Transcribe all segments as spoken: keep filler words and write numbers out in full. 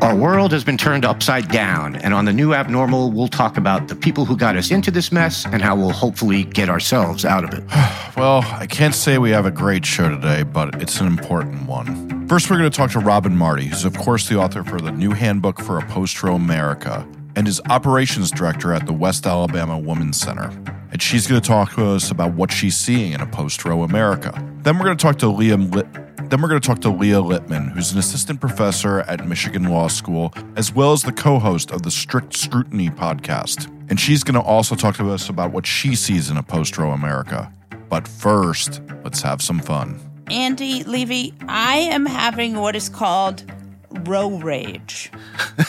Our world has been turned upside down, and on The New Abnormal, we'll talk about the people who got us into this mess and how we'll hopefully get ourselves out of it. Well, I can't say we have a great show today, but it's an important one. First, we're going to talk to Robin Marty, who's, of course, the author for the New Handbook for a Post-Roe America and is operations director at the West Alabama Women's Center. And she's going to talk to us about what she's seeing in a post-Roe America. Then we're going to talk to Leah Litman. Then we're going to talk to Leah Litman, who's an assistant professor at Michigan Law School, as well as the co-host of the Strict Scrutiny podcast. And she's going to also talk to us about what she sees in a post-Roe America. But first, let's have some fun. Andy Levy, I am having what is called Roe rage.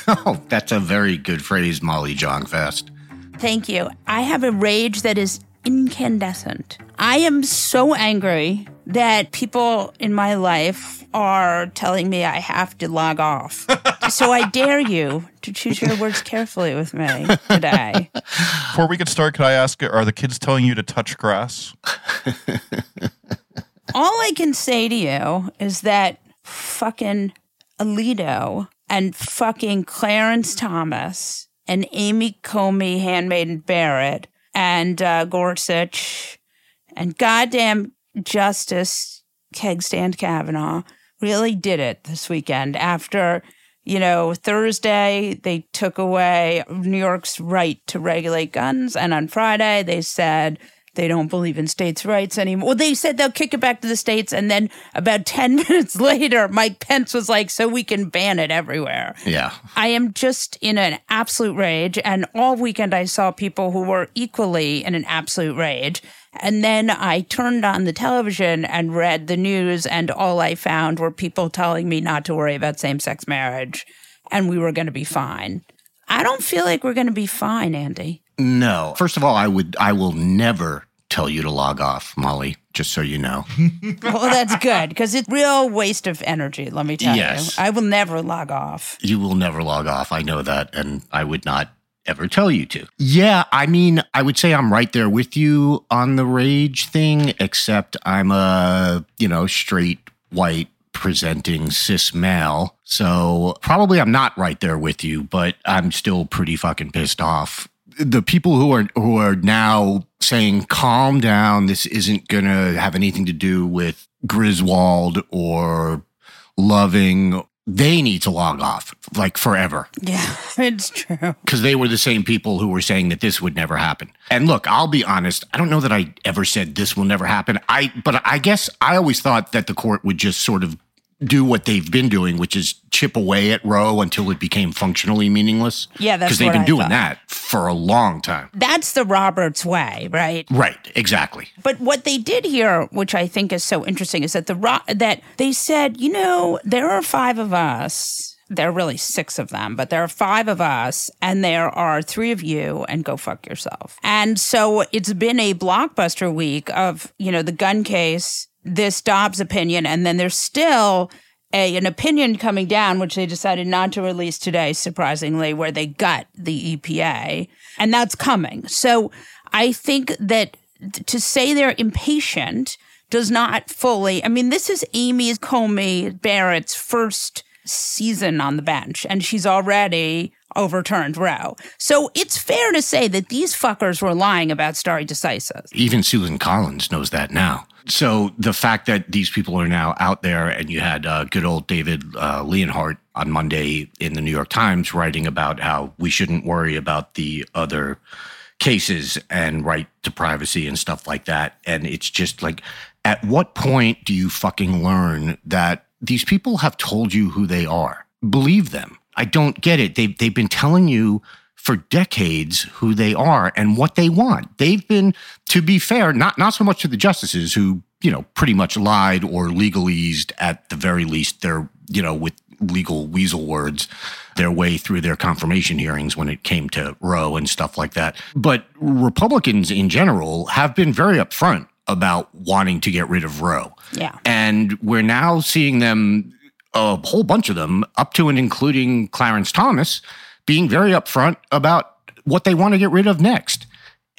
Oh, that's a very good phrase, Molly Jong-Fast. Thank you. I have a rage that is incandescent. I am so angry that people in my life are telling me I have to log off. So I dare you to choose your words carefully with me today. Before we get started, could I ask, are the kids telling you to touch grass? All I can say to you is that fucking Alito and fucking Clarence Thomas and Amy Comey, Handmaiden Barrett, and uh, Gorsuch, and goddamn Justice Kegstand Kavanaugh really did it this weekend. After, you know, Thursday, they took away New York's right to regulate guns, and on Friday, they said they don't believe in states' rights anymore. Well, they said they'll kick it back to the states, and then about ten minutes later, Mike Pence was like, so we can ban it everywhere. Yeah. I am just in an absolute rage, and all weekend I saw people who were equally in an absolute rage. And then I turned on the television and read the news, and all I found were people telling me not to worry about same-sex marriage, and we were going to be fine. I don't feel like we're going to be fine, Andy. No. First of all, I would, I will never tell you to log off, Molly, just so you know. Well, that's good, because it's a real waste of energy, let me tell yes. you. I will never log off. You will never log off. I know that, and I would not ever tell you to. Yeah, I mean, I would say I'm right there with you on the rage thing, except I'm a, you know, straight, white, presenting cis male. So probably I'm not right there with you, but I'm still pretty fucking pissed off. The people who are who are now saying, calm down, this isn't going to have anything to do with Griswold or Loving, they need to log off, like, forever. Yeah, it's true. Because they were the same people who were saying that this would never happen. And look, I'll be honest, I don't know that I ever said this will never happen. I But I guess I always thought that the court would just sort of do what they've been doing, which is chip away at Roe until it became functionally meaningless. Yeah, that's because they've been I doing thought. that for a long time. That's the Roberts way, right? Right, exactly. But what they did here, which I think is so interesting, is that the Ro- that they said, you know, there are five of us. There are really six of them, but there are five of us, and there are three of you, and go fuck yourself. And so it's been a blockbuster week of, you know, the gun case, this Dobbs opinion, and then there's still a, an opinion coming down, which they decided not to release today, surprisingly, where they gut the E P A, and that's coming. So I think that to say they're impatient does not fully, I mean, this is Amy Comey Barrett's first season on the bench, and she's already overturned Roe. So it's fair to say that these fuckers were lying about stare decisis. Even Susan Collins knows that now. So the fact that these people are now out there, and you had uh, good old David uh, Leonhardt on Monday in the New York Times writing about how we shouldn't worry about the other cases and right to privacy and stuff like that. And it's just like, at what point do you fucking learn that these people have told you who they are? Believe them. I don't get it. They've, they've been telling you for decades who they are and what they want. They've been, to be fair, not, not so much to the justices who, you know, pretty much lied or legalized at the very least their, you know, with legal weasel words, their way through their confirmation hearings when it came to Roe and stuff like that. But Republicans in general have been very upfront about wanting to get rid of Roe. Yeah. And we're now seeing them, a whole bunch of them, up to and including Clarence Thomas, being very upfront about what they want to get rid of next.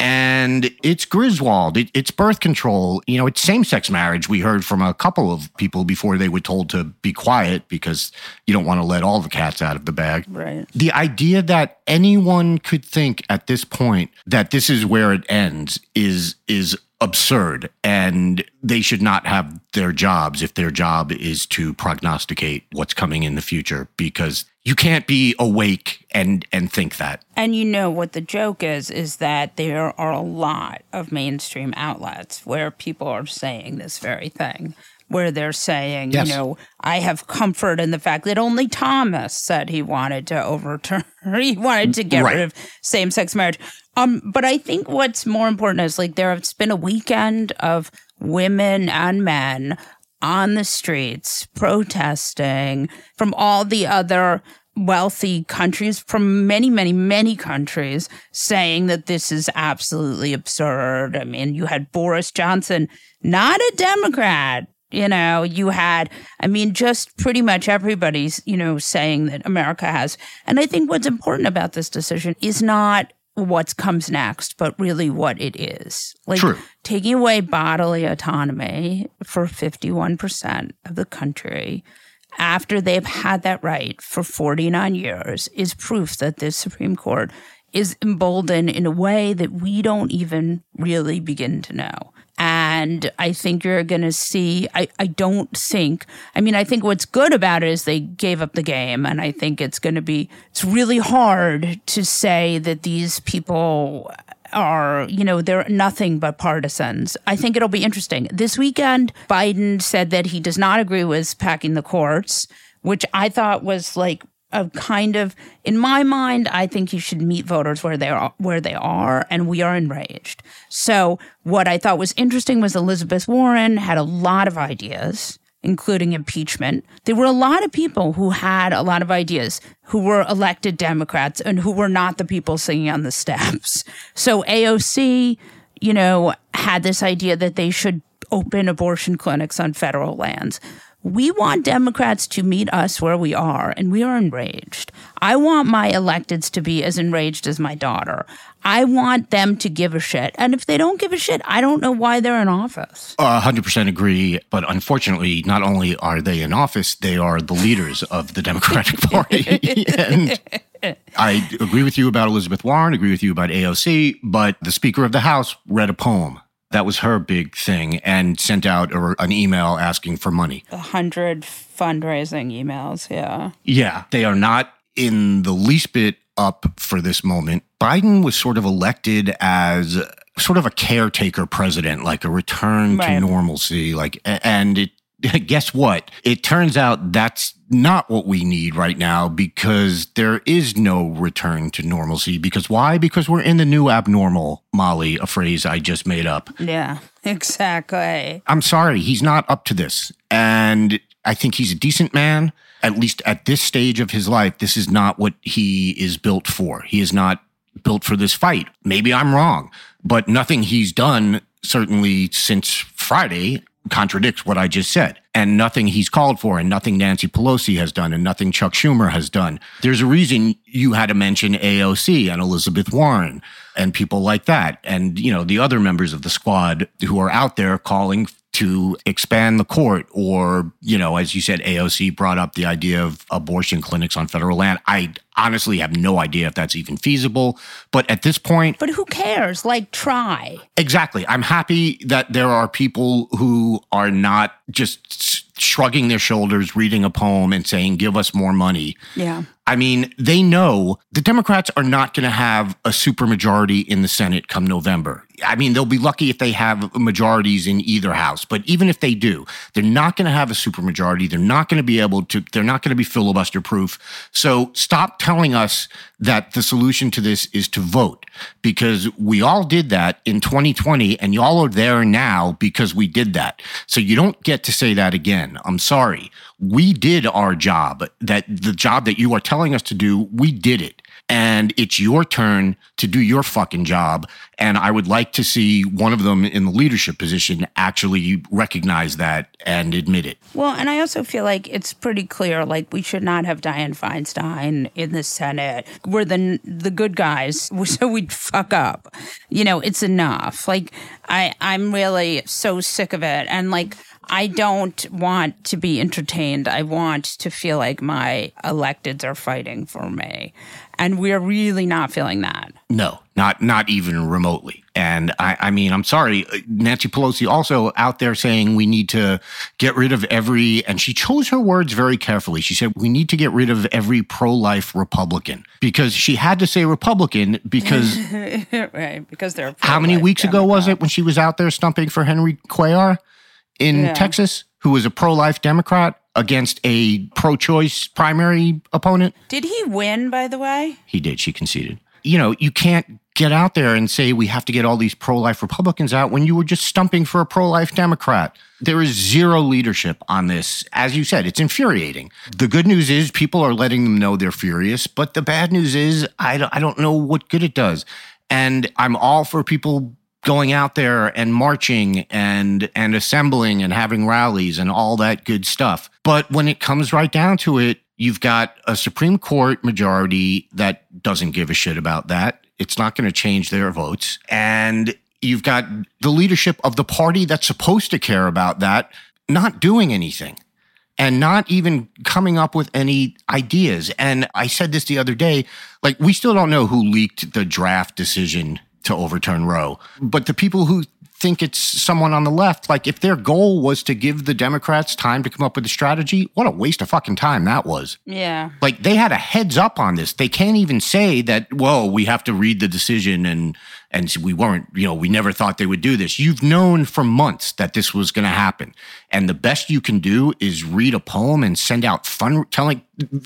And it's Griswold, it, it's birth control, you know, it's same-sex marriage. We heard from a couple of people before they were told to be quiet because you don't want to let all the cats out of the bag. Right. The idea that anyone could think at this point that this is where it ends is is absurd, and they should not have their jobs if their job is to prognosticate what's coming in the future, because you can't be awake and and think that. And you know what the joke is, is that there are a lot of mainstream outlets where people are saying this very thing, where they're saying, yes, you know, I have comfort in the fact that only Thomas said he wanted to overturn, he wanted to get right. rid of same-sex marriage. Um, but I think what's more important is, like, there's been a weekend of women and men on the streets protesting from all the other wealthy countries, from many, many, many countries, saying that this is absolutely absurd. I mean, you had Boris Johnson, not a Democrat. You know, you had, I mean, just pretty much everybody's, you know, saying that America has. And I think what's important about this decision is not what comes next, but really what it is. Like, true, taking away bodily autonomy for fifty-one percent of the country after they've had that right for forty-nine years is proof that this Supreme Court is emboldened in a way that we don't even really begin to know. And I think you're going to see, I, I don't think, I mean, I think what's good about it is they gave up the game. And I think it's going to be, it's really hard to say that these people are, you know, they're nothing but partisans. I think it'll be interesting. This weekend, Biden said that he does not agree with packing the courts, which I thought was like, a kind of, in my mind, I think you should meet voters where they are, where they are, and we are enraged. So what I thought was interesting was Elizabeth Warren had a lot of ideas, including impeachment. There were a lot of people who had a lot of ideas who were elected Democrats and who were not the people singing on the steps. So A O C, you know, had this idea that they should open abortion clinics on federal lands. We want Democrats to meet us where we are, and we are enraged. I want my electeds to be as enraged as my daughter. I want them to give a shit. And if they don't give a shit, I don't know why they're in office. Uh, one hundred percent agree. But unfortunately, not only are they in office, they are the leaders of the Democratic Party. And I agree with you about Elizabeth Warren, agree with you about A O C, but the Speaker of the House read a poem. That was her big thing, and sent out a, an email asking for money. A hundred fundraising emails, yeah. Yeah, they are not in the least bit up for this moment. Biden was sort of elected as sort of a caretaker president, like a return right. to normalcy. Like, and it, guess what? It turns out that's not what we need right now, because there is no return to normalcy. Because why? Because we're in the new abnormal, Molly, a phrase I just made up. Yeah, exactly. I'm sorry, he's not up to this. And I think he's a decent man, at least at this stage of his life. This is not what he is built for. He is not built for this fight. Maybe I'm wrong, but nothing he's done, certainly since Friday, contradicts what I just said. And nothing he's called for, and nothing Nancy Pelosi has done, and nothing Chuck Schumer has done. There's a reason you had to mention A O C and Elizabeth Warren and people like that, and, you know, the other members of the squad who are out there calling to expand the court or, you know, as you said, A O C brought up the idea of abortion clinics on federal land. I honestly have no idea if that's even feasible. But at this point... But who cares? Like, try. Exactly. I'm happy that there are people who are not just shrugging their shoulders, reading a poem and saying, give us more money. Yeah. I mean, they know the Democrats are not going to have a supermajority in the Senate come November. I mean, they'll be lucky if they have majorities in either house. But even if they do, they're not going to have a supermajority. They're not going to be able to, they're not going to be filibuster proof. So stop telling us that the solution to this is to vote, because we all did that in twenty twenty and y'all are there now because we did that. So you don't get to say that again. I'm sorry. We did our job, that the job that you are telling us to do, we did it. And it's your turn to do your fucking job. And I would like to see one of them in the leadership position actually recognize that and admit it. Well, and I also feel like it's pretty clear, like, we should not have Dianne Feinstein in the Senate. We're the the good guys, so we'd fuck up. You know, it's enough. Like, I, I'm really so sick of it. And, like, I don't want to be entertained. I want to feel like my electeds are fighting for me. And we're really not feeling that. No, not not even remotely. And I, I mean, I'm sorry, Nancy Pelosi also out there saying we need to get rid of every, and she chose her words very carefully. She said, we need to get rid of every pro-life Republican, because she had to say Republican because, right, because they're how many weeks Democrat. ago was it when she was out there stumping for Henry Cuellar in yeah. Texas, who was a pro-life Democrat against a pro-choice primary opponent. Did he win, by the way? He did. She conceded. You know, you can't get out there and say we have to get all these pro-life Republicans out when you were just stumping for a pro-life Democrat. There is zero leadership on this. As you said, it's infuriating. The good news is people are letting them know they're furious, but the bad news is I don't know what good it does. And I'm all for people going out there and marching and and assembling and having rallies and all that good stuff. But when it comes right down to it, you've got a Supreme Court majority that doesn't give a shit about that. It's not going to change their votes. And you've got the leadership of the party that's supposed to care about that not doing anything and not even coming up with any ideas. And I said this the other day, like, we still don't know who leaked the draft decision to overturn Roe. But the people who think it's someone on the left, like, if their goal was to give the Democrats time to come up with a strategy, what a waste of fucking time that was. Yeah. Like, they had a heads up on this. They can't even say that, whoa, we have to read the decision and and we weren't, you know, we never thought they would do this. You've known for months that this was going to happen. And the best you can do is read a poem and send out fun, telling,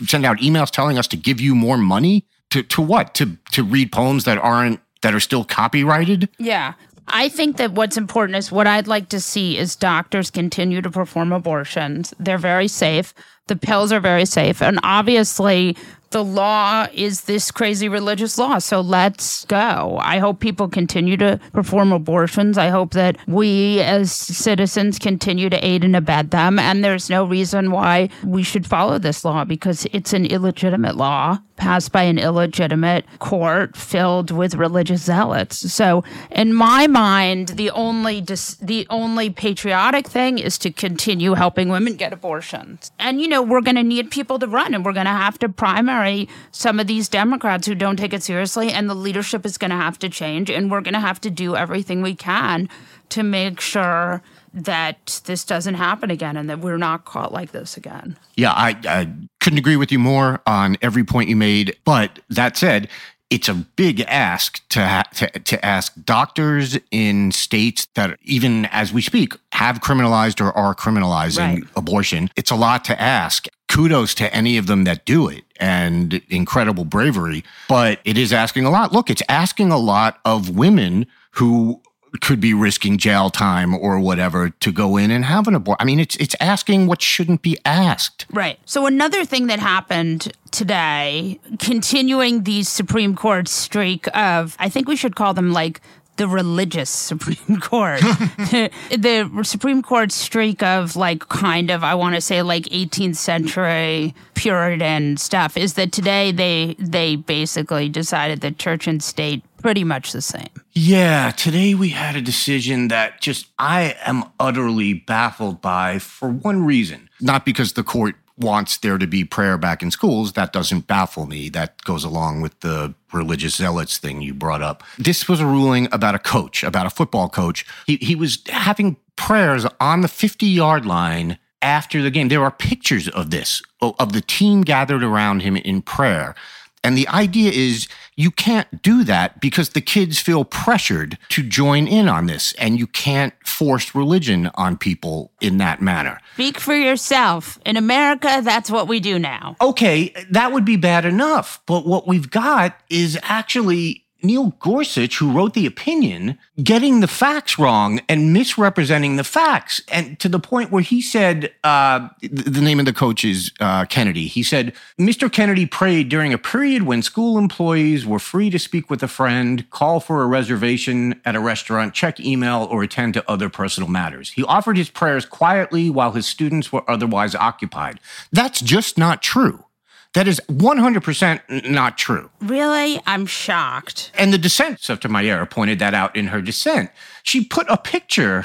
send out emails telling us to give you more money? To, to what? To, to read poems that aren't, that are still copyrighted? Yeah. I think that what's important is what I'd like to see is doctors continue to perform abortions. They're very safe. The pills are very safe. And obviously, the law is this crazy religious law. So let's go. I hope people continue to perform abortions. I hope that we as citizens continue to aid and abet them. And there's no reason why we should follow this law, because it's an illegitimate law passed by an illegitimate court filled with religious zealots. So in my mind, the only dis- the only patriotic thing is to continue helping women get abortions. And, you know, we're going to need people to run, and we're going to have to primary some of these Democrats who don't take it seriously, and the leadership is going to have to change, and we're going to have to do everything we can to make sure that this doesn't happen again and that we're not caught like this again. Yeah, I, I couldn't agree with you more on every point you made. But that said, it's a big ask to, ha- to to ask doctors in states that, even as we speak, have criminalized or are criminalizing right. abortion. It's a lot to ask. Kudos to any of them that do it, and incredible bravery. But it is asking a lot. Look, it's asking a lot of women who could be risking jail time or whatever to go in and have an abortion. I mean, it's it's asking what shouldn't be asked. Right. So another thing that happened today, continuing the Supreme Court streak of, I think we should call them like the religious Supreme Court, the, the Supreme Court streak of like kind of, I want to say like eighteenth century Puritan stuff, is that today they they basically decided that church and state pretty much the same. Yeah. Today we had a decision that just I am utterly baffled by for one reason. Not because the court wants there to be prayer back in schools. That doesn't baffle me. That goes along with the religious zealots thing you brought up. This was a ruling about a coach, about a football coach. He he was having prayers on the fifty-yard line after the game. There are pictures of this, of the team gathered around him in prayer. And the idea is you can't do that because the kids feel pressured to join in on this, and you can't force religion on people in that manner. Speak for yourself. In America, that's what we do now. Okay, that would be bad enough. But what we've got is actually Neil Gorsuch, who wrote the opinion, getting the facts wrong and misrepresenting the facts. And to the point where he said, uh, the name of the coach is uh, Kennedy. He said, Mister Kennedy prayed during a period when school employees were free to speak with a friend, call for a reservation at a restaurant, check email, or attend to other personal matters. He offered his prayers quietly while his students were otherwise occupied. That's just not true. That is one hundred percent not true. Really? I'm shocked. And the dissent, Sotomayor pointed that out in her dissent. She put a picture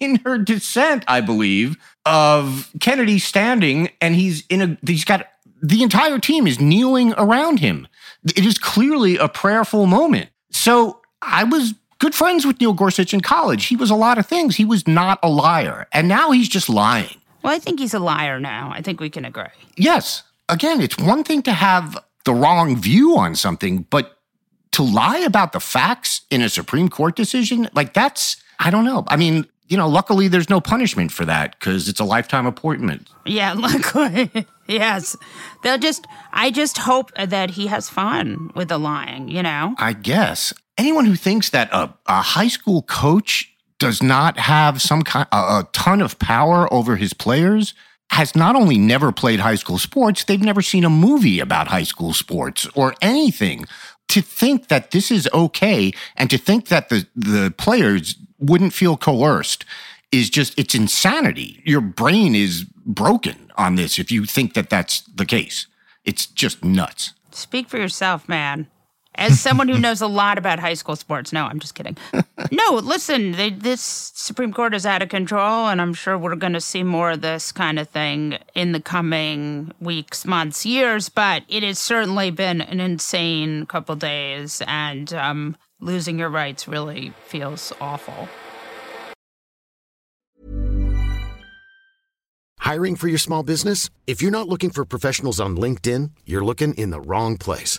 in her dissent, I believe, of Kennedy standing, and he's in a, he's got, the entire team is kneeling around him. It is clearly a prayerful moment. So I was good friends with Neil Gorsuch in college. He was a lot of things. He was not a liar. And now he's just lying. Well, I think he's a liar now. I think we can agree. Yes. Again, it's one thing to have the wrong view on something, but to lie about the facts in a Supreme Court decision, like that's, I don't know. I mean, you know, luckily there's no punishment for that because it's a lifetime appointment. Yeah, luckily. Yes. They'll just, I just hope that he has fun with the lying, you know? I guess. Anyone who thinks that a, a high school coach does not have some kind, a, a ton of power over his players has not only never played high school sports, they've never seen a movie about high school sports or anything. To think that this is okay and to think that the, the players wouldn't feel coerced is just, it's insanity. Your brain is broken on this if you think that that's the case. It's just nuts. Speak for yourself, man. As someone who knows a lot about high school sports. No, I'm just kidding. No, listen, they, this Supreme Court is out of control, and I'm sure we're going to see more of this kind of thing in the coming weeks, months, years. But it has certainly been an insane couple days, and um, losing your rights really feels awful. Hiring for your small business? If you're not looking for professionals on LinkedIn, you're looking in the wrong place.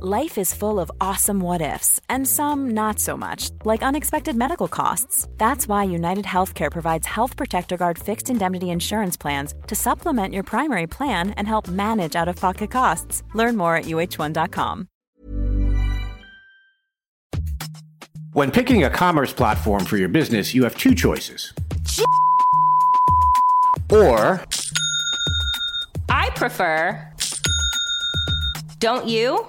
Life is full of awesome what-ifs, and some not so much, like unexpected medical costs. That's why United Healthcare provides Health Protector Guard fixed indemnity insurance plans to supplement your primary plan and help manage out-of-pocket costs. Learn more at U H one dot com. When picking a commerce platform for your business, you have two choices. Or... I prefer... Don't you?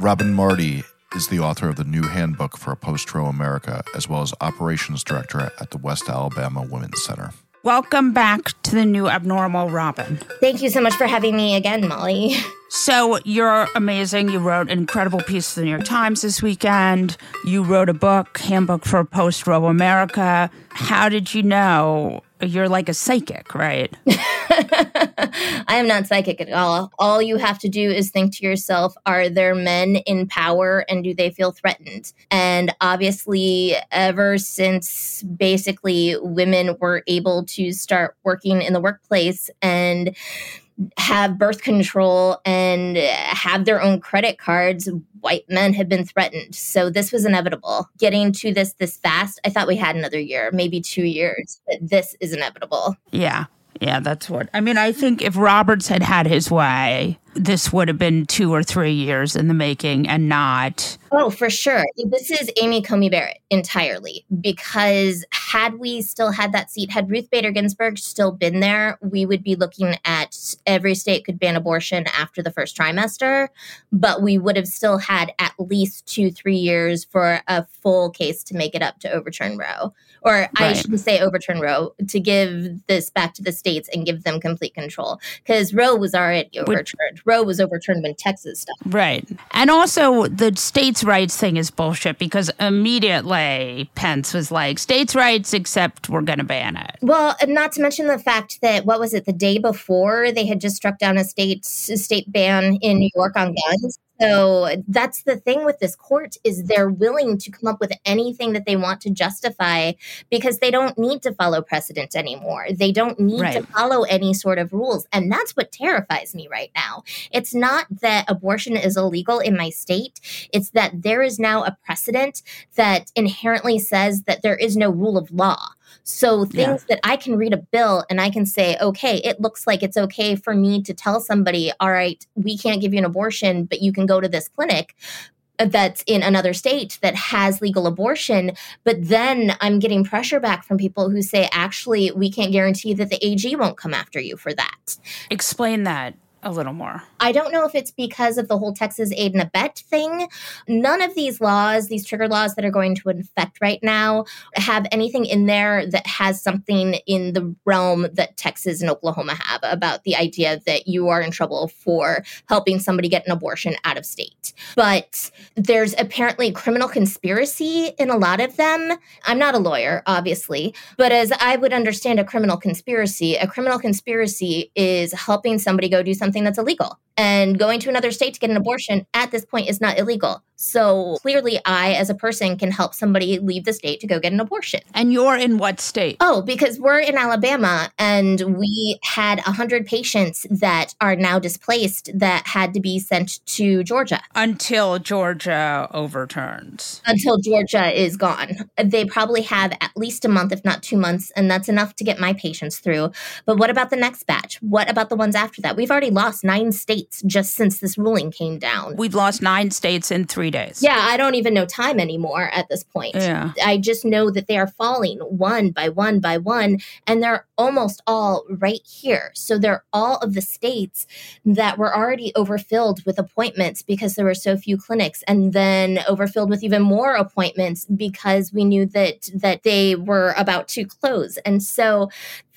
Robin Marty is the author of the New Handbook for a Post-Roe America, as well as operations director at the West Alabama Women's Center. Welcome back to The New Abnormal, Robin. Thank you so much for having me again, Molly. So you're amazing. You wrote an incredible piece for The New York Times this weekend. You wrote a book, Handbook for a Post-Roe America. How did you know? You're like a psychic, right? I am not psychic at all. All you have to do is think to yourself, are there men in power and do they feel threatened? And obviously, ever since basically women were able to start working in the workplace and have birth control and have their own credit cards, white men have been threatened. So this was inevitable. Getting to this this fast, I thought we had another year, maybe two years, but this is inevitable. Yeah. Yeah, that's what, I mean, I think if Roberts had had his way, this would have been two or three years in the making and not. Oh, for sure. This is Amy Comey Barrett entirely, because had we still had that seat, had Ruth Bader Ginsburg still been there, we would be looking at every state could ban abortion after the first trimester, but we would have still had at least two, three years for a full case to make it up to overturn Roe. Or right. I should say overturn Roe, to give this back to the states and give them complete control, because Roe was already overturned. Would- Roe was overturned when Texas stopped. Right. And also the states' rights thing is bullshit, because immediately Pence was like, states' rights, except we're going to ban it. Well, not to mention the fact that, what was it, the day before they had just struck down a state, a state ban in New York on guns. So that's the thing with this court, is they're willing to come up with anything that they want to justify, because they don't need to follow precedent anymore. They don't need right. to follow any sort of rules. And that's what terrifies me right now. It's not that abortion is illegal in my state. It's that there is now a precedent that inherently says that there is no rule of law. So things yeah. that I can read a bill and I can say, okay, it looks like it's okay for me to tell somebody, all right, we can't give you an abortion, but you can go to this clinic that's in another state that has legal abortion. But then I'm getting pressure back from people who say, actually, we can't guarantee that the A G won't come after you for that. Explain that a little more. I don't know if it's because of the whole Texas aid and abet thing. None of these laws, these trigger laws that are going to affect right now, have anything in there that has something in the realm that Texas and Oklahoma have about the idea that you are in trouble for helping somebody get an abortion out of state. But there's apparently criminal conspiracy in a lot of them. I'm not a lawyer, obviously, but as I would understand a criminal conspiracy, a criminal conspiracy is helping somebody go do something Something that's illegal. And going to another state to get an abortion at this point is not illegal. So clearly I, as a person, can help somebody leave the state to go get an abortion. And you're in what state? Oh, because we're in Alabama, and we had one hundred patients that are now displaced that had to be sent to Georgia. Until Georgia overturns. Until Georgia is gone. They probably have at least a month, if not two months, and that's enough to get my patients through. But what about the next batch? What about the ones after that? We've already lost nine states just since this ruling came down. We've lost nine states in three days. Yeah, I don't even know time anymore at this point. Yeah. I just know that they are falling one by one by one, and they're almost all right here. So they're all of the states that were already overfilled with appointments because there were so few clinics, and then overfilled with even more appointments because we knew that that they were about to close. And so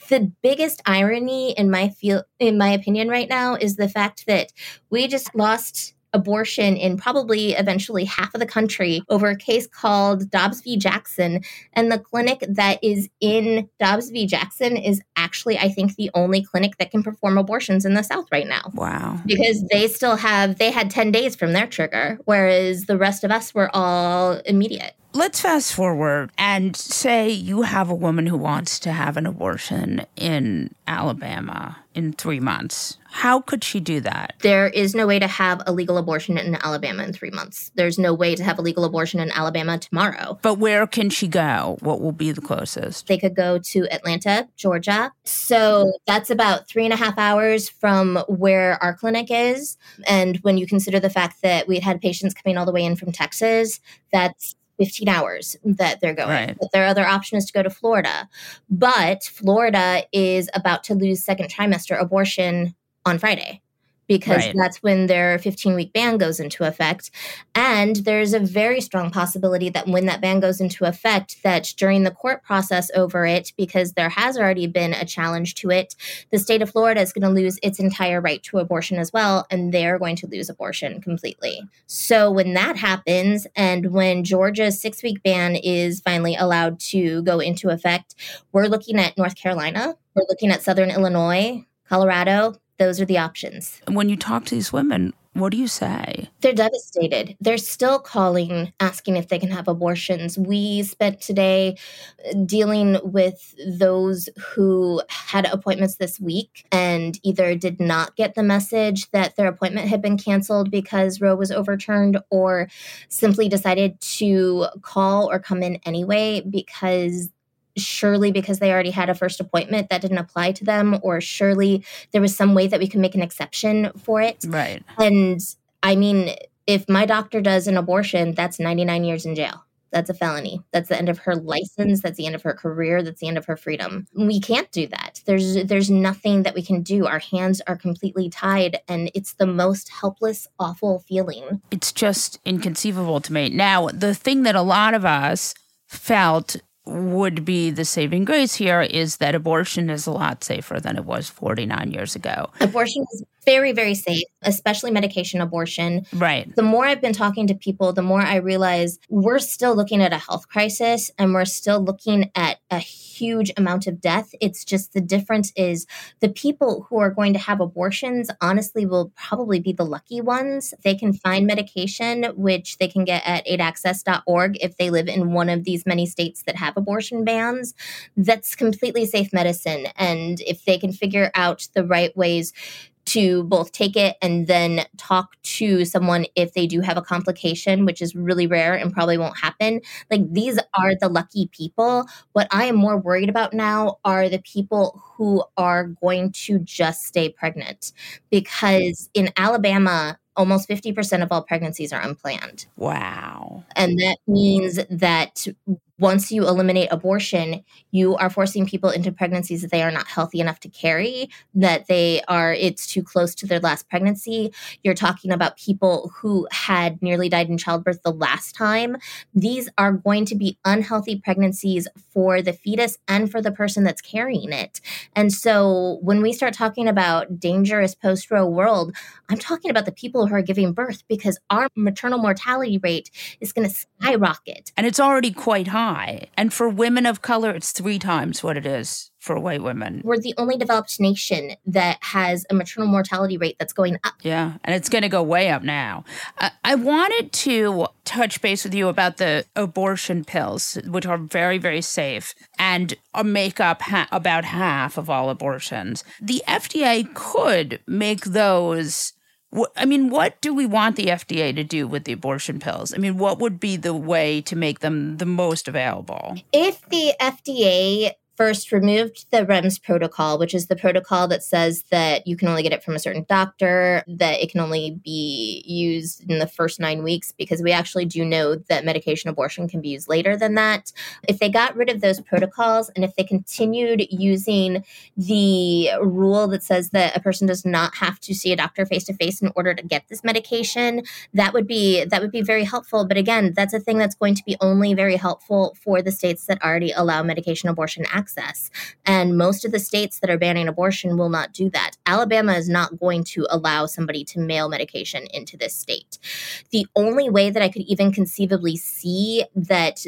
the biggest irony in my feel, in my opinion right now, is the fact that we just lost abortion in probably eventually half of the country over a case called Dobbs v. Jackson. And the clinic that is in Dobbs v. Jackson is actually, I think, the only clinic that can perform abortions in the South right now. Wow. Because they still have, they had ten days from their trigger, whereas the rest of us were all immediate. Let's fast forward and say you have a woman who wants to have an abortion in Alabama in three months. How could she do that? There is no way to have a legal abortion in Alabama in three months. There's no way to have a legal abortion in Alabama tomorrow. But where can she go? What will be the closest? They could go to Atlanta, Georgia. So that's about three and a half hours from where our clinic is. And when you consider the fact that we had patients coming all the way in from Texas, that's fifteen hours that they're going. Right. But their other option is to go to Florida. But Florida is about to lose second trimester abortion on Friday because right. that's when their fifteen-week ban goes into effect. And there's a very strong possibility that when that ban goes into effect, that during the court process over it, because there has already been a challenge to it, the state of Florida is going to lose its entire right to abortion as well, and they're going to lose abortion completely. So when that happens, and when Georgia's six-week ban is finally allowed to go into effect, we're looking at North Carolina, we're looking at Southern Illinois, Colorado. Those are the options. When you talk to these women, what do you say? They're devastated. They're still calling, asking if they can have abortions. We spent today dealing with those who had appointments this week and either did not get the message that their appointment had been canceled because Roe was overturned, or simply decided to call or come in anyway because surely because they already had a first appointment that didn't apply to them, or surely there was some way that we could make an exception for it. Right. And I mean, if my doctor does an abortion, that's ninety-nine years in jail. That's a felony. That's the end of her license. That's the end of her career. That's the end of her freedom. We can't do that. There's there's nothing that we can do. Our hands are completely tied, and it's the most helpless, awful feeling. It's just inconceivable to me. Now, the thing that a lot of us felt would be the saving grace here is that abortion is a lot safer than it was forty-nine years ago. Abortion is very, very safe, especially medication abortion. Right. The more I've been talking to people, the more I realize we're still looking at a health crisis, and we're still looking at a huge amount of death. It's just the difference is the people who are going to have abortions, honestly, will probably be the lucky ones. They can find medication, which they can get at aid access dot org if they live in one of these many states that have abortion bans. That's completely safe medicine. And if they can figure out the right ways to both take it and then talk to someone if they do have a complication, which is really rare and probably won't happen. Like, these are the lucky people. What I am more worried about now are the people who are going to just stay pregnant, because in Alabama, almost fifty percent of all pregnancies are unplanned. Wow. And that means that once you eliminate abortion, you are forcing people into pregnancies that they are not healthy enough to carry, that they are, it's too close to their last pregnancy. You're talking about people who had nearly died in childbirth the last time. These are going to be unhealthy pregnancies for the fetus and for the person that's carrying it. And so when we start talking about dangerous post-Roe world, I'm talking about the people who are giving birth, because our maternal mortality rate is going to skyrocket. And it's already quite high. And for women of color, it's three times what it is for white women. We're the only developed nation that has a maternal mortality rate that's going up. Yeah, and it's going to go way up now. I-, I wanted to touch base with you about the abortion pills, which are very, very safe and make up ha- about half of all abortions. The F D A could make those. I mean, what do we want the F D A to do with the abortion pills? I mean, what would be the way to make them the most available? If the F D A first removed the R E M S protocol, which is the protocol that says that you can only get it from a certain doctor, that it can only be used in the first nine weeks, because we actually do know that medication abortion can be used later than that. If they got rid of those protocols, and if they continued using the rule that says that a person does not have to see a doctor face-to-face in order to get this medication, that would be that would be very helpful. But again, that's a thing that's going to be only very helpful for the states that already allow medication abortion access. access. And most of the states that are banning abortion will not do that. Alabama is not going to allow somebody to mail medication into this state. The only way that I could even conceivably see that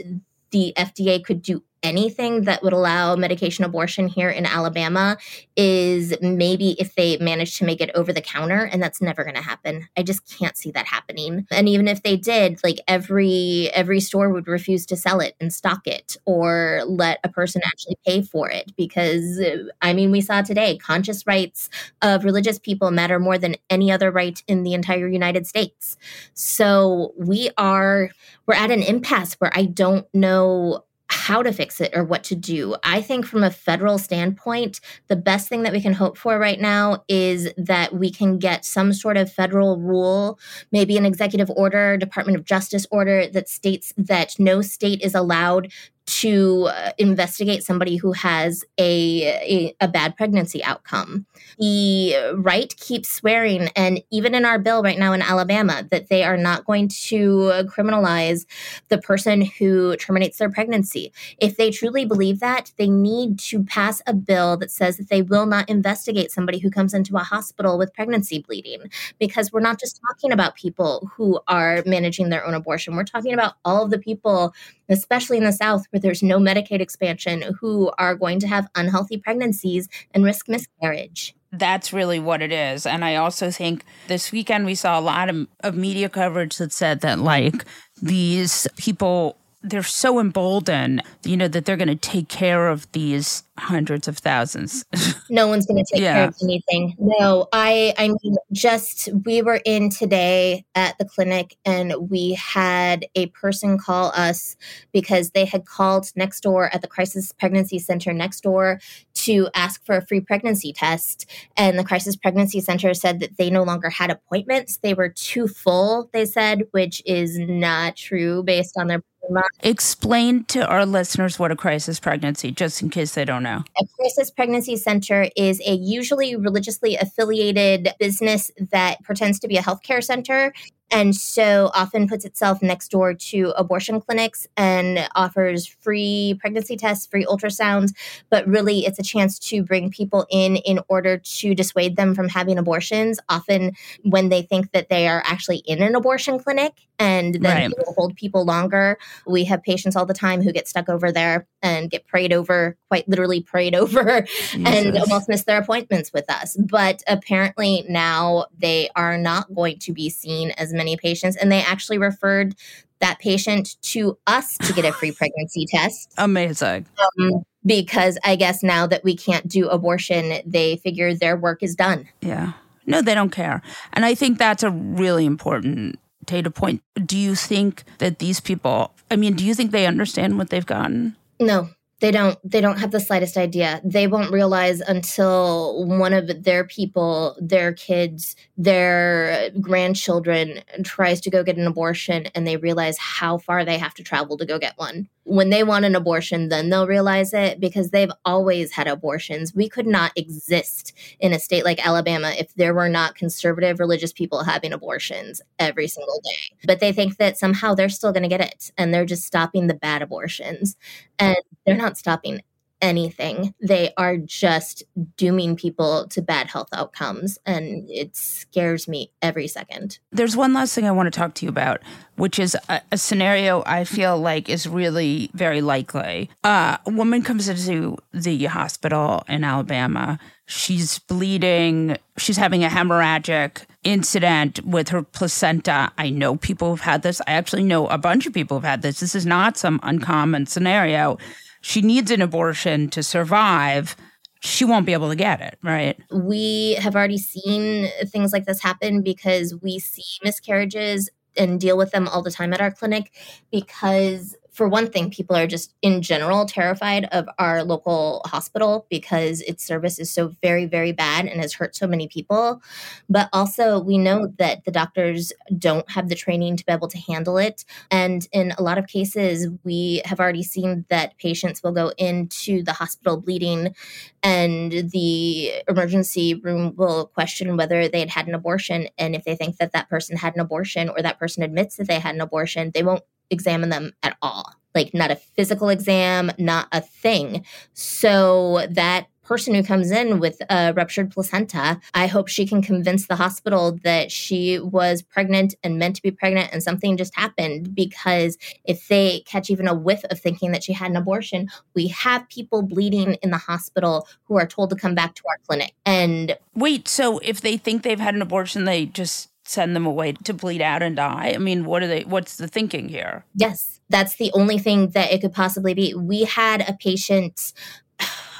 the F D A could do anything that would allow medication abortion here in Alabama is maybe if they manage to make it over the counter, and that's never going to happen. I just can't see that happening. And even if they did, like every every store would refuse to sell it and stock it or let a person actually pay for it, because, I mean, we saw today, conscious rights of religious people matter more than any other right in the entire United States. So we are, we're at an impasse where I don't know how to fix it or what to do. I think from a federal standpoint, the best thing that we can hope for right now is that we can get some sort of federal rule, maybe an executive order, Department of Justice order that states that no state is allowed to uh, investigate somebody who has a, a a bad pregnancy outcome. The right keeps swearing, and even in our bill right now in Alabama, that they are not going to criminalize the person who terminates their pregnancy. If they truly believe that, they need to pass a bill that says that they will not investigate somebody who comes into a hospital with pregnancy bleeding, because we're not just talking about people who are managing their own abortion. We're talking about all of the people, especially in the South, where there's no Medicaid expansion, who are going to have unhealthy pregnancies and risk miscarriage. That's really what it is. And I also think this weekend we saw a lot of, of media coverage that said that, like, these people, they're so emboldened, you know, that they're going to take care of these hundreds of thousands. No one's going to take yeah. care of anything. No, I, I mean, just, we were in today at the clinic and we had a person call us because they had called next door at the crisis pregnancy center next door to ask for a free pregnancy test. And the crisis pregnancy center said that they no longer had appointments. They were too full, they said, which is not true based on their month. Explain to our listeners what a crisis pregnancy, just in case they don't know. A crisis pregnancy center is a usually religiously affiliated business that pretends to be a healthcare center, and so often puts itself next door to abortion clinics and offers free pregnancy tests, free ultrasounds. But really, it's a chance to bring people in in order to dissuade them from having abortions, often when they think that they are actually in an abortion clinic, and then right. people hold people longer. We have patients all the time who get stuck over there and get prayed over, quite literally prayed over, Jesus. and almost miss their appointments with us. But apparently now they are not going to be seen as many patients, and they actually referred that patient to us to get a free pregnancy test. Amazing. Um, because I guess now that we can't do abortion, they figure their work is done. Yeah. No, they don't care. And I think that's a really important data point. Do you think that these people, I mean, do you think they understand what they've gotten? No. They don't they don't have the slightest idea. They won't realize until one of their people, their kids, their grandchildren tries to go get an abortion and they realize how far they have to travel to go get one. When they want an abortion, then they'll realize it, because they've always had abortions. We could not exist in a state like Alabama if there were not conservative religious people having abortions every single day. But they think that somehow they're still going to get it, and they're just stopping the bad abortions. And they're not stopping anything. They are just dooming people to bad health outcomes. And it scares me every second. There's one last thing I want to talk to you about, which is a, a scenario I feel like is really very likely. Uh, a woman comes into the hospital in Alabama. She's bleeding. She's having a hemorrhagic incident with her placenta. I know people who've had this. I actually know a bunch of people who've had this. This is not some uncommon scenario. She needs an abortion to survive. She won't be able to get it, right? We have already seen things like this happen because we see miscarriages and deal with them all the time at our clinic because, for one thing, people are just in general terrified of our local hospital because its service is so very, very bad and has hurt so many people. But also we know that the doctors don't have the training to be able to handle it. And in a lot of cases, we have already seen that patients will go into the hospital bleeding and the emergency room will question whether they had had an abortion. And if they think that that person had an abortion or that person admits that they had an abortion, they won't examine them at all. like not a physical exam, not a thing. So that person who comes in with a ruptured placenta, I hope she can convince the hospital that she was pregnant and meant to be pregnant and something just happened, because if they catch even a whiff of thinking that she had an abortion, we have people bleeding in the hospital who are told to come back to our clinic. And wait, so if they think they've had an abortion, they just send them away to bleed out and die? I mean, what are they, what's the thinking here? Yes, that's the only thing that it could possibly be. We had a patient,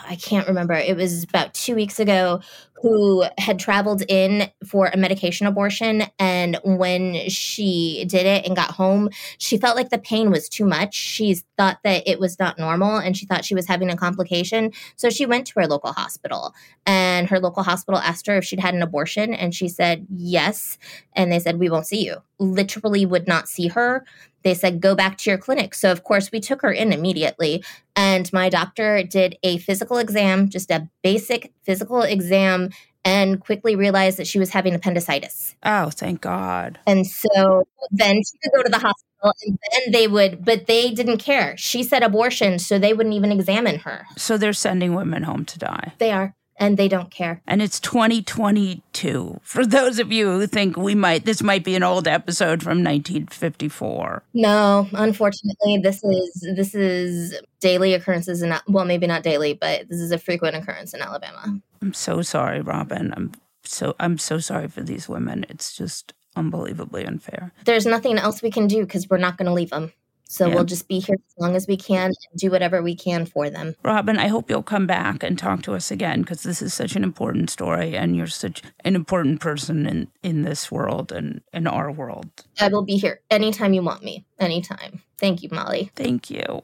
I can't remember, it was about two weeks ago, who had traveled in for a medication abortion. And when she did it and got home, she felt like the pain was too much. She thought that it was not normal and she thought she was having a complication. So she went to her local hospital, and her local hospital asked her if she'd had an abortion. And she said, yes. And they said, we won't see you. Literally would not see her. They said, go back to your clinic. So, of course, we took her in immediately. And my doctor did a physical exam, just a basic physical exam, and quickly realized that she was having appendicitis. Oh, thank God. And so then she could go to the hospital, and then they would, but they didn't care. She said abortion, so they wouldn't even examine her. So they're sending women home to die. They are. And they don't care. And it's twenty twenty-two. For those of you who think we might, this might be an old episode from nineteen fifty-four. No, unfortunately, this is this is daily occurrences in, well, maybe not daily, but this is a frequent occurrence in Alabama. I'm so sorry, Robin. I'm so I'm so sorry for these women. It's just unbelievably unfair. There's nothing else we can do because we're not going to leave them. So yeah. We'll just be here as long as we can and do whatever we can for them. Robin, I hope you'll come back and talk to us again, because this is such an important story and you're such an important person in, in this world and in our world. I will be here anytime you want me, anytime. Thank you, Molly. Thank you.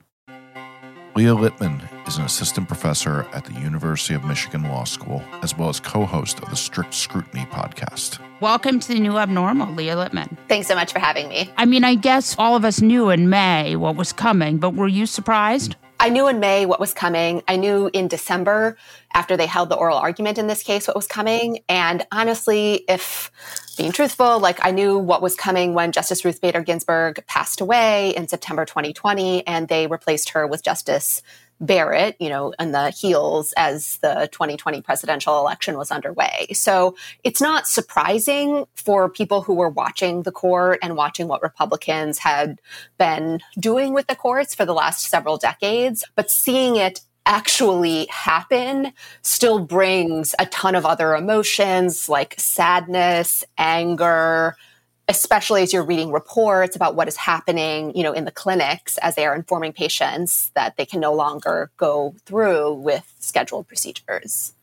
Leah Litman is an assistant professor at the University of Michigan Law School, as well as co-host of the Strict Scrutiny podcast. Welcome to The New Abnormal, Leah Litman. Thanks so much for having me. I mean, I guess all of us knew in May what was coming, but were you surprised? I knew in May what was coming. I knew in December, after they held the oral argument in this case, what was coming. And honestly, if being truthful, like I knew what was coming when Justice Ruth Bader Ginsburg passed away in September twenty twenty, and they replaced her with Justice Barrett, you know, on the heels as the twenty twenty presidential election was underway. So it's not surprising for people who were watching the court and watching what Republicans had been doing with the courts for the last several decades, but seeing it actually happen still brings a ton of other emotions like sadness, anger, especially as you're reading reports about what is happening, you know, in the clinics as they are informing patients that they can no longer go through with scheduled procedures.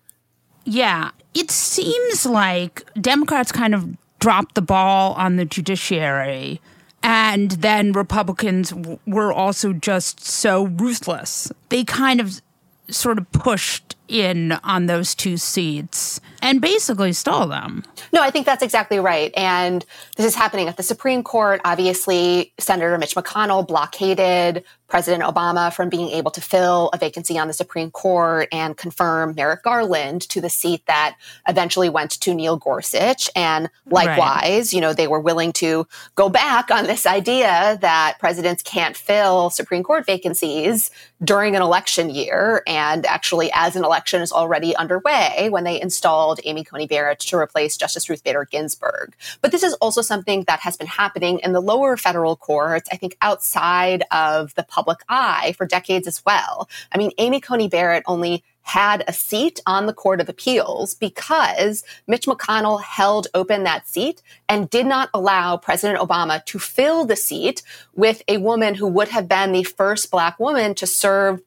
Yeah, it seems like Democrats kind of dropped the ball on the judiciary, and then Republicans w- were also just so ruthless. They kind of sort of pushed in on those two seats and basically stole them. No, I think that's exactly right. And this is happening at the Supreme Court. Obviously, Senator Mitch McConnell blockaded President Obama from being able to fill a vacancy on the Supreme Court and confirm Merrick Garland to the seat that eventually went to Neil Gorsuch. And likewise, right. You know, they were willing to go back on this idea that presidents can't fill Supreme Court vacancies during an election year. And actually, as an election is already underway, when they installed Amy Comey Barrett to replace Justice Ruth Bader Ginsburg. But this is also something that has been happening in the lower federal courts, I think outside of the public eye for decades as well. I mean, Amy Comey Barrett only had a seat on the Court of Appeals because Mitch McConnell held open that seat and did not allow President Obama to fill the seat with a woman who would have been the first Black woman to serve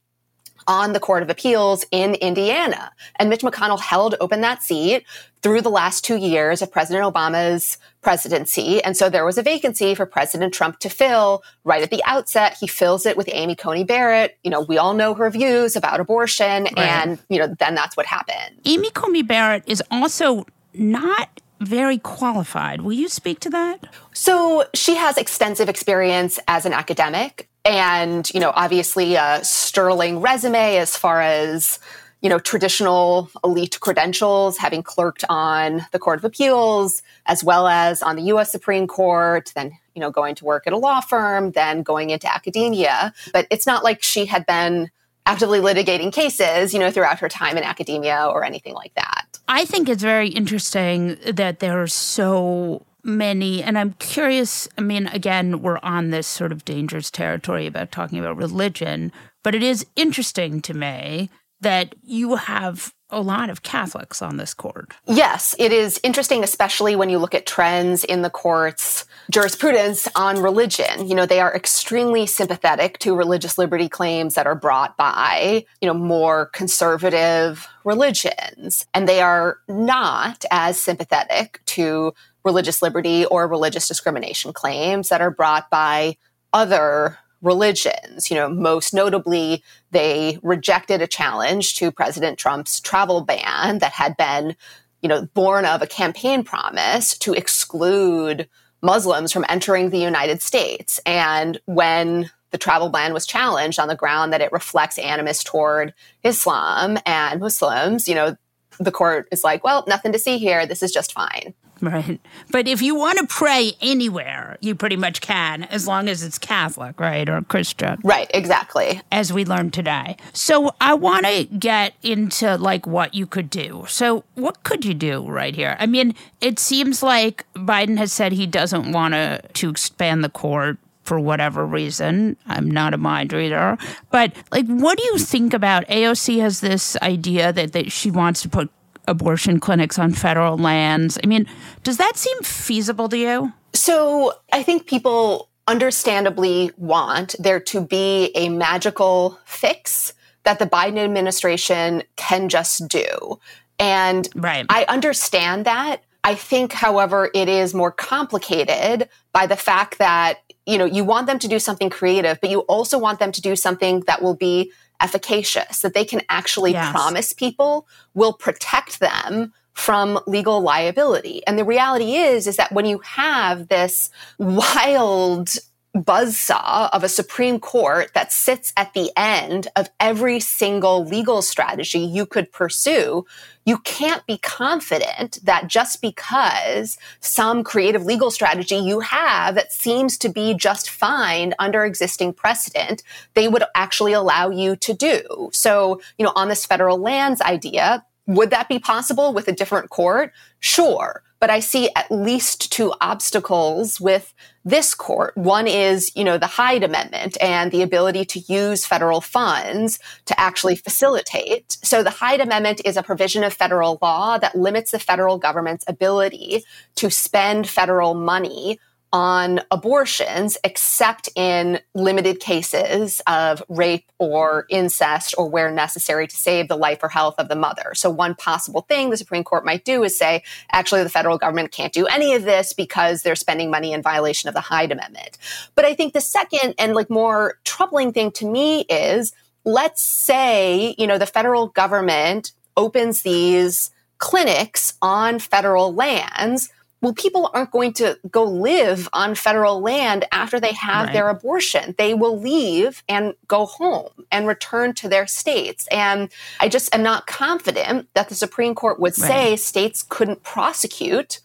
on the Court of Appeals in Indiana. And Mitch McConnell held open that seat through the last two years of President Obama's presidency. And so there was a vacancy for President Trump to fill right at the outset. He fills it with Amy Coney Barrett. You know, we all know her views about abortion. Right. And, you know, then that's what happened. Amy Comey Barrett is also not very qualified. Will you speak to that? So she has extensive experience as an academic. And, you know, obviously a sterling resume as far as, you know, traditional elite credentials, having clerked on the Court of Appeals, as well as on the U S Supreme Court, then, you know, going to work at a law firm, then going into academia. But it's not like she had been actively litigating cases, you know, throughout her time in academia or anything like that. I think it's very interesting that there are so many, and I'm curious, I mean, again, we're on this sort of dangerous territory about talking about religion, but it is interesting to me that you have a lot of Catholics on this court. Yes, it is interesting, especially when you look at trends in the court's jurisprudence on religion. You know, they are extremely sympathetic to religious liberty claims that are brought by, you know, more conservative religions. And they are not as sympathetic to religious liberty or religious discrimination claims that are brought by other religions. You know, most notably, they rejected a challenge to President Trump's travel ban that had been, you know, born of a campaign promise to exclude Muslims from entering the United States. And when the travel ban was challenged on the ground that it reflects animus toward Islam and Muslims, you know, the court is like, well, nothing to see here. This is just fine. Right. But if you want to pray anywhere, you pretty much can, as long as it's Catholic, right, or Christian. Right, exactly. As we learned today. So I want to get into, like, what you could do. So what could you do right here? I mean, it seems like Biden has said he doesn't want to, to expand the court for whatever reason. I'm not a mind reader. But, like, what do you think about A O C has this idea that, that she wants to put abortion clinics on federal lands? I mean, does that seem feasible to you? So I think people understandably want there to be a magical fix that the Biden administration can just do. And right. I understand that. I think, however, it is more complicated by the fact that, you know, you want them to do something creative, but you also want them to do something that will be efficacious, that they can actually yes. promise people will protect them from legal liability. And the reality is, is that when you have this wild buzzsaw of a Supreme Court that sits at the end of every single legal strategy you could pursue, you can't be confident that just because some creative legal strategy you have that seems to be just fine under existing precedent, they would actually allow you to do. So, you know, on this federal lands idea, would that be possible with a different court? Sure. But I see at least two obstacles with this court. One is, you know, the Hyde Amendment and the ability to use federal funds to actually facilitate. So the Hyde Amendment is a provision of federal law that limits the federal government's ability to spend federal money on abortions, except in limited cases of rape or incest or where necessary to save the life or health of the mother. So one possible thing the Supreme Court might do is say, actually, the federal government can't do any of this because they're spending money in violation of the Hyde Amendment. But I think the second and like more troubling thing to me is, let's say, you know, the federal government opens these clinics on federal lands. Well, people aren't going to go live on federal land after they have right. their abortion. They will leave and go home and return to their states. And I just am not confident that the Supreme Court would right. say states couldn't prosecute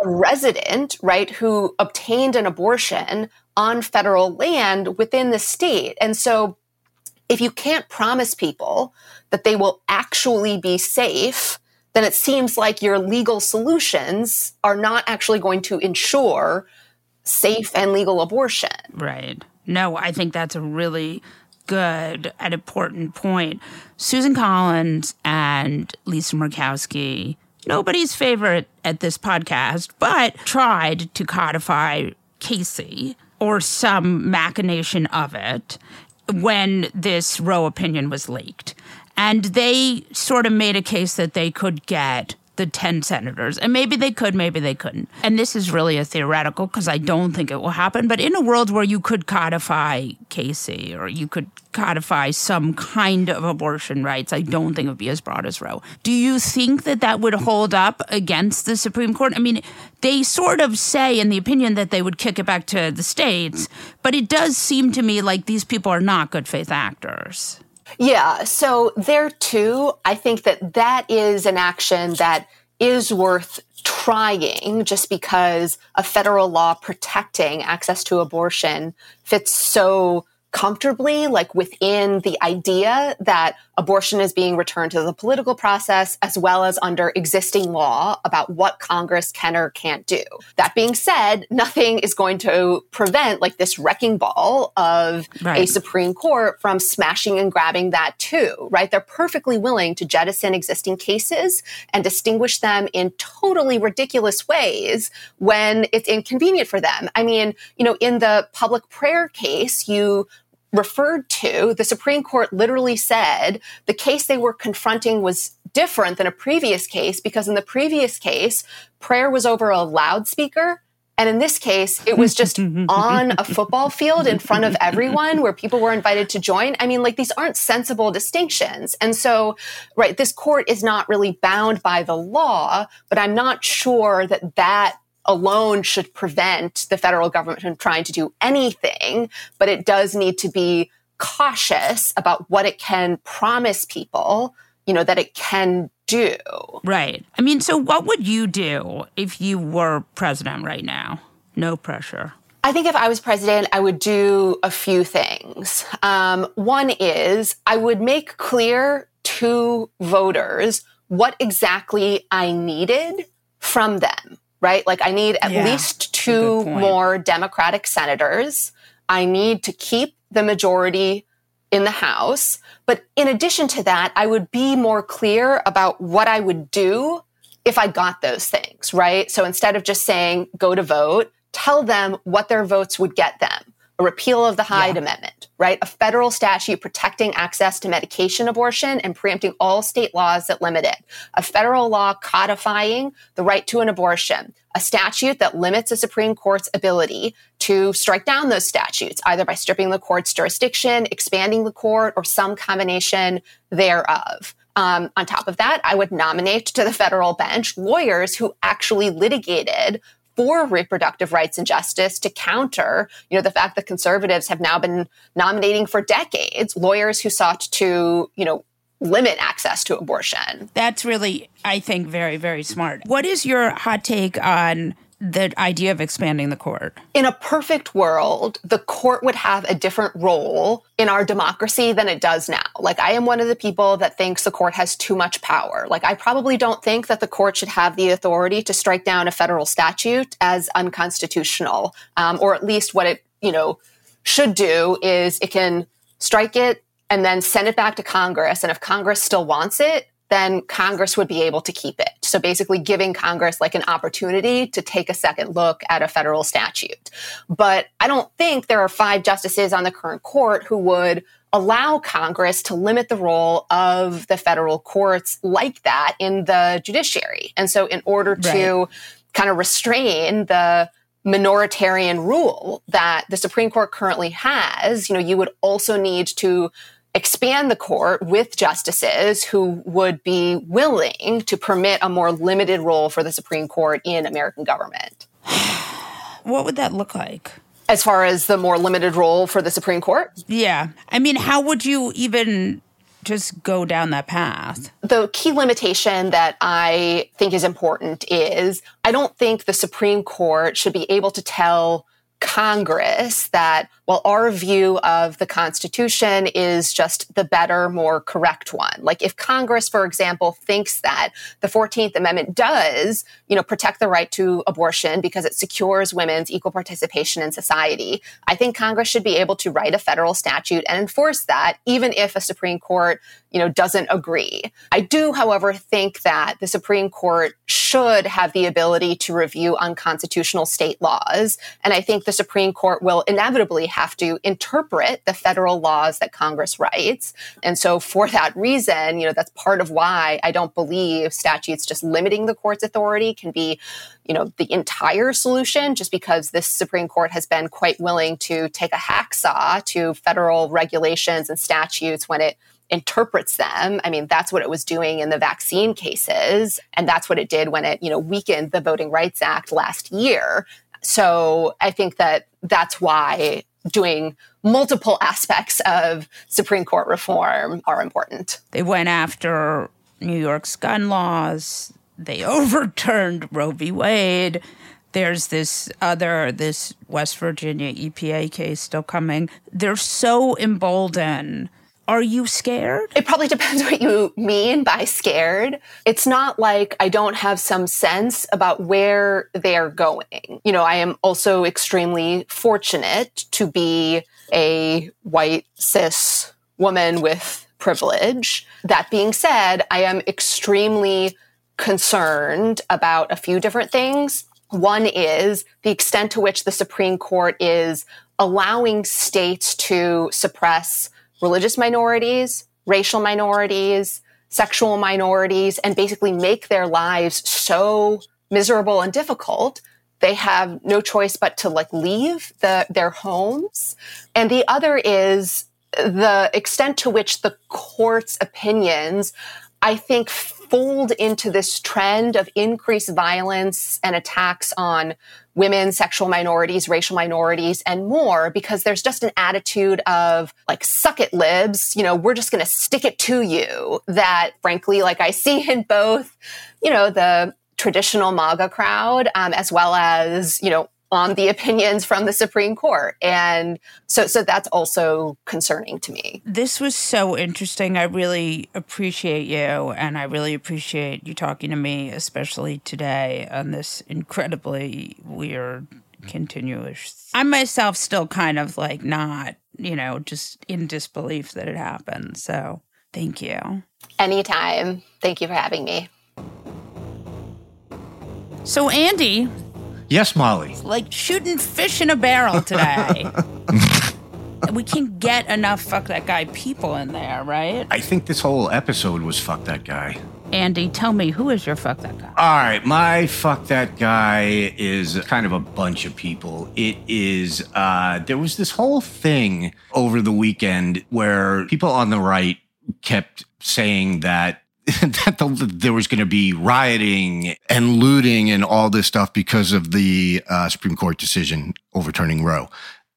a resident, right, who obtained an abortion on federal land within the state. And so if you can't promise people that they will actually be safe, then it seems like your legal solutions are not actually going to ensure safe and legal abortion. Right. No, I think that's a really good and important point. Susan Collins and Lisa Murkowski, nobody's favorite at this podcast, but tried to codify Casey or some machination of it when this Roe opinion was leaked. And they sort of made a case that they could get the ten senators. And maybe they could, maybe they couldn't. And this is really a theoretical because I don't think it will happen. But in a world where you could codify Casey or you could codify some kind of abortion rights, I don't think it would be as broad as Roe. Do you think that that would hold up against the Supreme Court? I mean, they sort of say in the opinion that they would kick it back to the states, but it does seem to me like these people are not good faith actors. Yeah. So there too, I think that that is an action that is worth trying just because a federal law protecting access to abortion fits so comfortably, like within the idea that abortion is being returned to the political process, as well as under existing law about what Congress can or can't do. That being said, nothing is going to prevent like this wrecking ball of right. a Supreme Court from smashing and grabbing that too, right? They're perfectly willing to jettison existing cases and distinguish them in totally ridiculous ways when it's inconvenient for them. I mean, you know, in the public prayer case, you referred to, the Supreme Court literally said the case they were confronting was different than a previous case because in the previous case, prayer was over a loudspeaker. And in this case, it was just on a football field in front of everyone where people were invited to join. I mean, like, these aren't sensible distinctions. And so, right, this court is not really bound by the law, but I'm not sure that that alone should prevent the federal government from trying to do anything, but it does need to be cautious about what it can promise people, you know, that it can do. Right. I mean, so what would you do if you were president right now? No pressure. I think if I was president, I would do a few things. Um, one is I would make clear to voters what exactly I needed from them. Right? Like, I need at yeah, least two more Democratic senators. I need to keep the majority in the House. But in addition to that, I would be more clear about what I would do if I got those things, right? So instead of just saying, go to vote, tell them what their votes would get them. A repeal of the Hyde yeah. Amendment, right? A federal statute protecting access to medication abortion and preempting all state laws that limit it. A federal law codifying the right to an abortion. A statute that limits the Supreme Court's ability to strike down those statutes, either by stripping the court's jurisdiction, expanding the court, or some combination thereof. Um, on top of that, I would nominate to the federal bench lawyers who actually litigated for reproductive rights and justice to counter, you know, the fact that conservatives have now been nominating for decades lawyers who sought to, you know, limit access to abortion. That's really, I think, very, very smart. What is your hot take on the idea of expanding the court? In a perfect world, the court would have a different role in our democracy than it does now. Like, I am one of the people that thinks the court has too much power. Like, I probably don't think that the court should have the authority to strike down a federal statute as unconstitutional, um, or at least what it, you know, should do is it can strike it and then send it back to Congress. And if Congress still wants it, then Congress would be able to keep it. So basically giving Congress like an opportunity to take a second look at a federal statute. But I don't think there are five justices on the current court who would allow Congress to limit the role of the federal courts like that in the judiciary. And so in order right. to kind of restrain the minoritarian rule that the Supreme Court currently has, you know, you would also need to expand the court with justices who would be willing to permit a more limited role for the Supreme Court in American government. What would that look like? As far as the more limited role for the Supreme Court? Yeah. I mean, how would you even just go down that path? The key limitation that I think is important is I don't think the Supreme Court should be able to tell Congress that, well, our view of the Constitution is just the better, more correct one. Like, if Congress, for example, thinks that the fourteenth Amendment does, you know, protect the right to abortion because it secures women's equal participation in society, I think Congress should be able to write a federal statute and enforce that, even if a Supreme Court, you know, doesn't agree. I do, however, think that the Supreme Court should have the ability to review unconstitutional state laws. And I think the Supreme Court will inevitably have to interpret the federal laws that Congress writes. And so for that reason, you know, that's part of why I don't believe statutes just limiting the court's authority can be, you know, the entire solution, just because this Supreme Court has been quite willing to take a hacksaw to federal regulations and statutes when it interprets them. I mean, that's what it was doing in the vaccine cases. And that's what it did when it, you know, weakened the Voting Rights Act last year. So I think that that's why doing multiple aspects of Supreme Court reform are important. They went after New York's gun laws. They overturned Roe v. Wade. There's this other, this West Virginia E P A case still coming. They're so emboldened. Are you scared? It probably depends what you mean by scared. It's not like I don't have some sense about where they're going. You know, I am also extremely fortunate to be a white cis woman with privilege. That being said, I am extremely concerned about a few different things. One is the extent to which the Supreme Court is allowing states to suppress religious minorities, racial minorities, sexual minorities, and basically make their lives so miserable and difficult, they have no choice but to like leave the, their homes. And the other is the extent to which the court's opinions, I think, fold into this trend of increased violence and attacks on women, sexual minorities, racial minorities, and more, because there's just an attitude of like, suck it libs, you know, we're just going to stick it to you, that frankly, like I see in both, you know, the traditional MAGA crowd, um, as well as, you know, on the opinions from the Supreme Court. And so so that's also concerning to me. This was so interesting. I really appreciate you, and I really appreciate you talking to me, especially today on this incredibly weird, continuous. I myself still kind of like not, you know, just in disbelief that it happened. So thank you. Anytime. Thank you for having me. So Andy... Yes, Molly. It's like shooting fish in a barrel today. We can't get enough fuck that guy people in there, right? I think this whole episode was fuck that guy. Andy, tell me, who is your fuck that guy? All right, my fuck that guy is kind of a bunch of people. It is, uh, there was this whole thing over the weekend where people on the right kept saying that that the, there was going to be rioting and looting and all this stuff because of the uh, Supreme Court decision overturning Roe.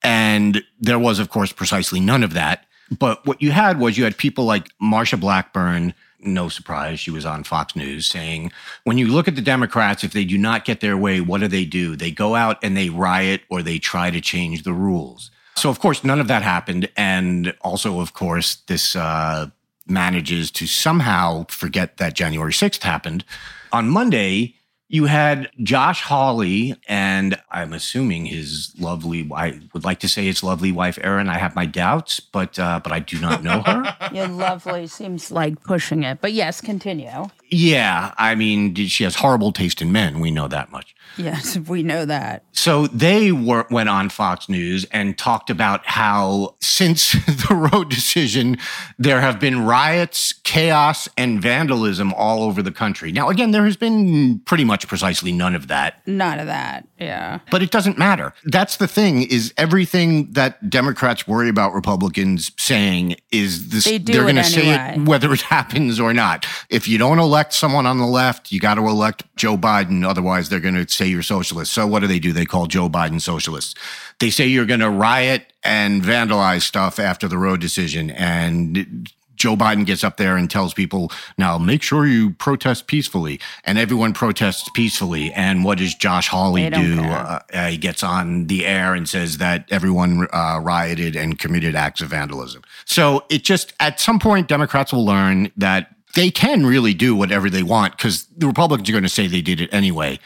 And there was, of course, precisely none of that. But what you had was you had people like Marsha Blackburn, no surprise, she was on Fox News, saying, when you look at the Democrats, if they do not get their way, what do they do? They go out and they riot or they try to change the rules. So, of course, none of that happened. And also, of course, this... Uh, manages to somehow forget that January sixth happened. On Monday, you had Josh Hawley and I'm assuming his lovely, I would like to say his lovely wife, Erin. I have my doubts, but uh, but I do not know her. Your lovely seems like pushing it, but yes, continue. Yeah, I mean, she has horrible taste in men. We know that much. Yes, we know that. So they were, went on Fox News and talked about how since the Roe decision, there have been riots, chaos, and vandalism all over the country. Now, again, there has been pretty much precisely none of that. None of that, yeah. But it doesn't matter. That's the thing, is everything that Democrats worry about Republicans saying is this, they do they're going to anyway. say it whether it happens or not. If you don't elect someone on the left, you got to elect Joe Biden. Otherwise, they're going to say you're socialist. So what do they do? They call Joe Biden socialists. They say you're going to riot and vandalize stuff after the Roe decision. And Joe Biden gets up there and tells people, now make sure you protest peacefully. And everyone protests peacefully. And what does Josh Hawley do? Uh, uh, he gets on the air and says that everyone uh, rioted and committed acts of vandalism. So it just, at some point, Democrats will learn that they can really do whatever they want because the Republicans are going to say they did it anyway.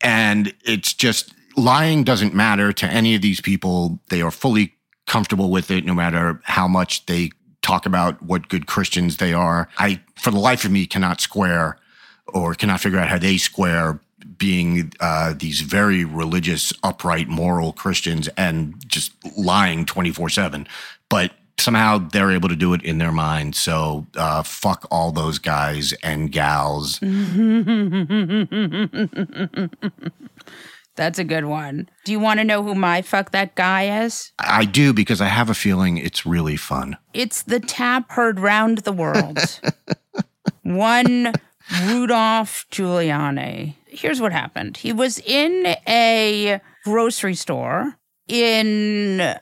And it's just, lying doesn't matter to any of these people. They are fully comfortable with it, no matter how much they talk about what good Christians they are. I, for the life of me, cannot square or cannot figure out how they square being uh, these very religious, upright, moral Christians and just lying twenty-four seven. But somehow they're able to do it in their mind. So uh, fuck all those guys and gals. That's a good one. Do you want to know who my fuck that guy is? I do, because I have a feeling it's really fun. It's the tap heard round the world. One Rudolph Giuliani. Here's what happened. He was in a grocery store in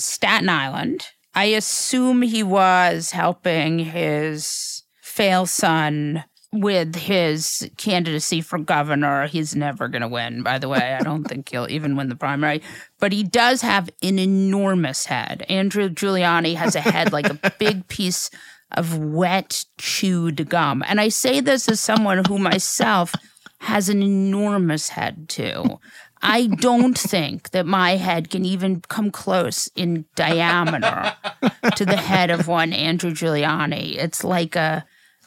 Staten Island. I assume he was helping his fail son with his candidacy for governor. He's never going to win, by the way. I don't think he'll even win the primary. But he does have an enormous head. Andrew Giuliani has a head like a big piece of wet, chewed gum. And I say this as someone who myself has an enormous head, too. I don't think that my head can even come close in diameter to the head of one Andrew Giuliani. It's like a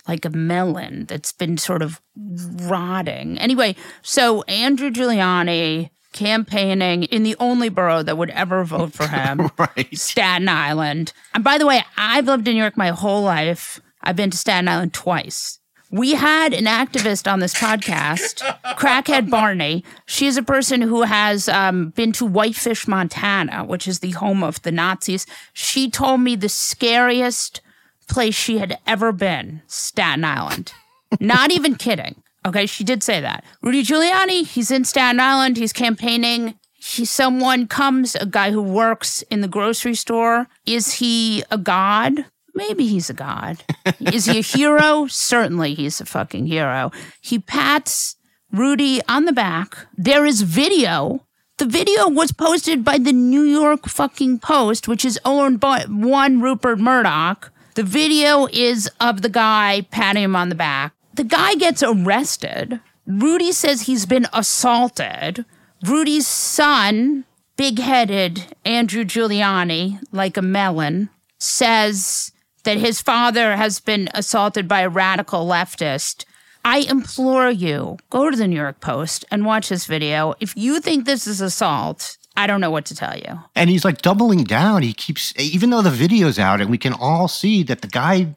like a melon that's been sort of rotting. Anyway, so Andrew Giuliani campaigning in the only borough that would ever vote for him, right. Staten Island. And by the way, I've lived in New York my whole life. I've been to Staten Island twice. We had an activist on this podcast, Crackhead Barney. She is a person who has um, been to Whitefish, Montana, which is the home of the Nazis. She told me the scariest place she had ever been, Staten Island. Not even kidding. Okay, she did say that. Rudy Giuliani, he's in Staten Island. He's campaigning. He, someone comes, a guy who works in the grocery store. Is he a god? Maybe he's a god. Is he a hero? Certainly he's a fucking hero. He pats Rudy on the back. There is video. The video was posted by the New York fucking Post, which is owned by one Rupert Murdoch. The video is of the guy patting him on the back. The guy gets arrested. Rudy says he's been assaulted. Rudy's son, big-headed Andrew Giuliani, like a melon, says that his father has been assaulted by a radical leftist. I implore you, go to the New York Post and watch this video. If you think this is assault, I don't know what to tell you. And he's like doubling down. He keeps, even though the video's out and we can all see that the guy,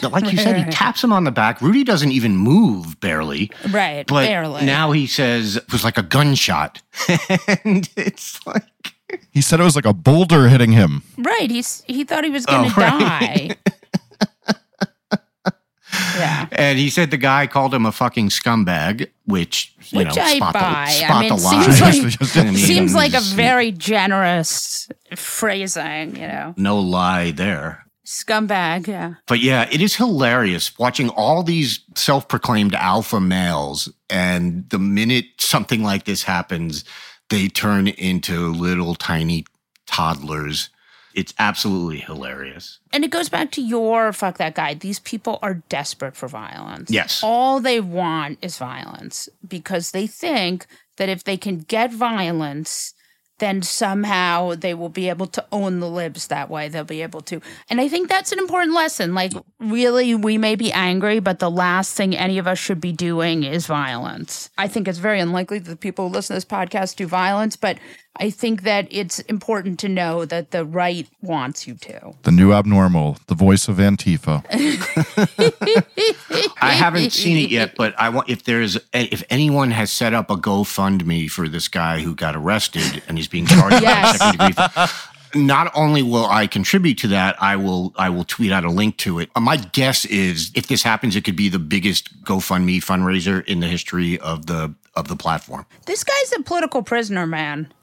like you said, he taps him on the back. Rudy doesn't even move, barely. Right, but barely. Now he says it was like a gunshot. And it's like, he said it was like a boulder hitting him. Right. He's, he thought he was going to oh, right. die. Yeah. And he said the guy called him a fucking scumbag, which, you which know, I spot buy. The, spot I mean, the seems line. Like, seems like a very generous phrasing, you know. No lie there. Scumbag, yeah. But yeah, it is hilarious watching all these self-proclaimed alpha males, and the minute something like this happens, they turn into little tiny toddlers. It's absolutely hilarious. And it goes back to your fuck that guy. These people are desperate for violence. Yes. All they want is violence because they think that if they can get violence, then somehow they will be able to own the libs that way. They'll be able to. And I think that's an important lesson. Like, really, we may be angry, but the last thing any of us should be doing is violence. I think it's very unlikely that the people who listen to this podcast do violence, but I think that it's important to know that the right wants you to. The New Abnormal, the voice of Antifa. I haven't seen it yet, but I want if there's if anyone has set up a GoFundMe for this guy who got arrested and he's being charged yes. by second degree. Not only will I contribute to that, I will I will tweet out a link to it. My guess is if this happens, it could be the biggest GoFundMe fundraiser in the history of the of the platform. This guy's a political prisoner, man.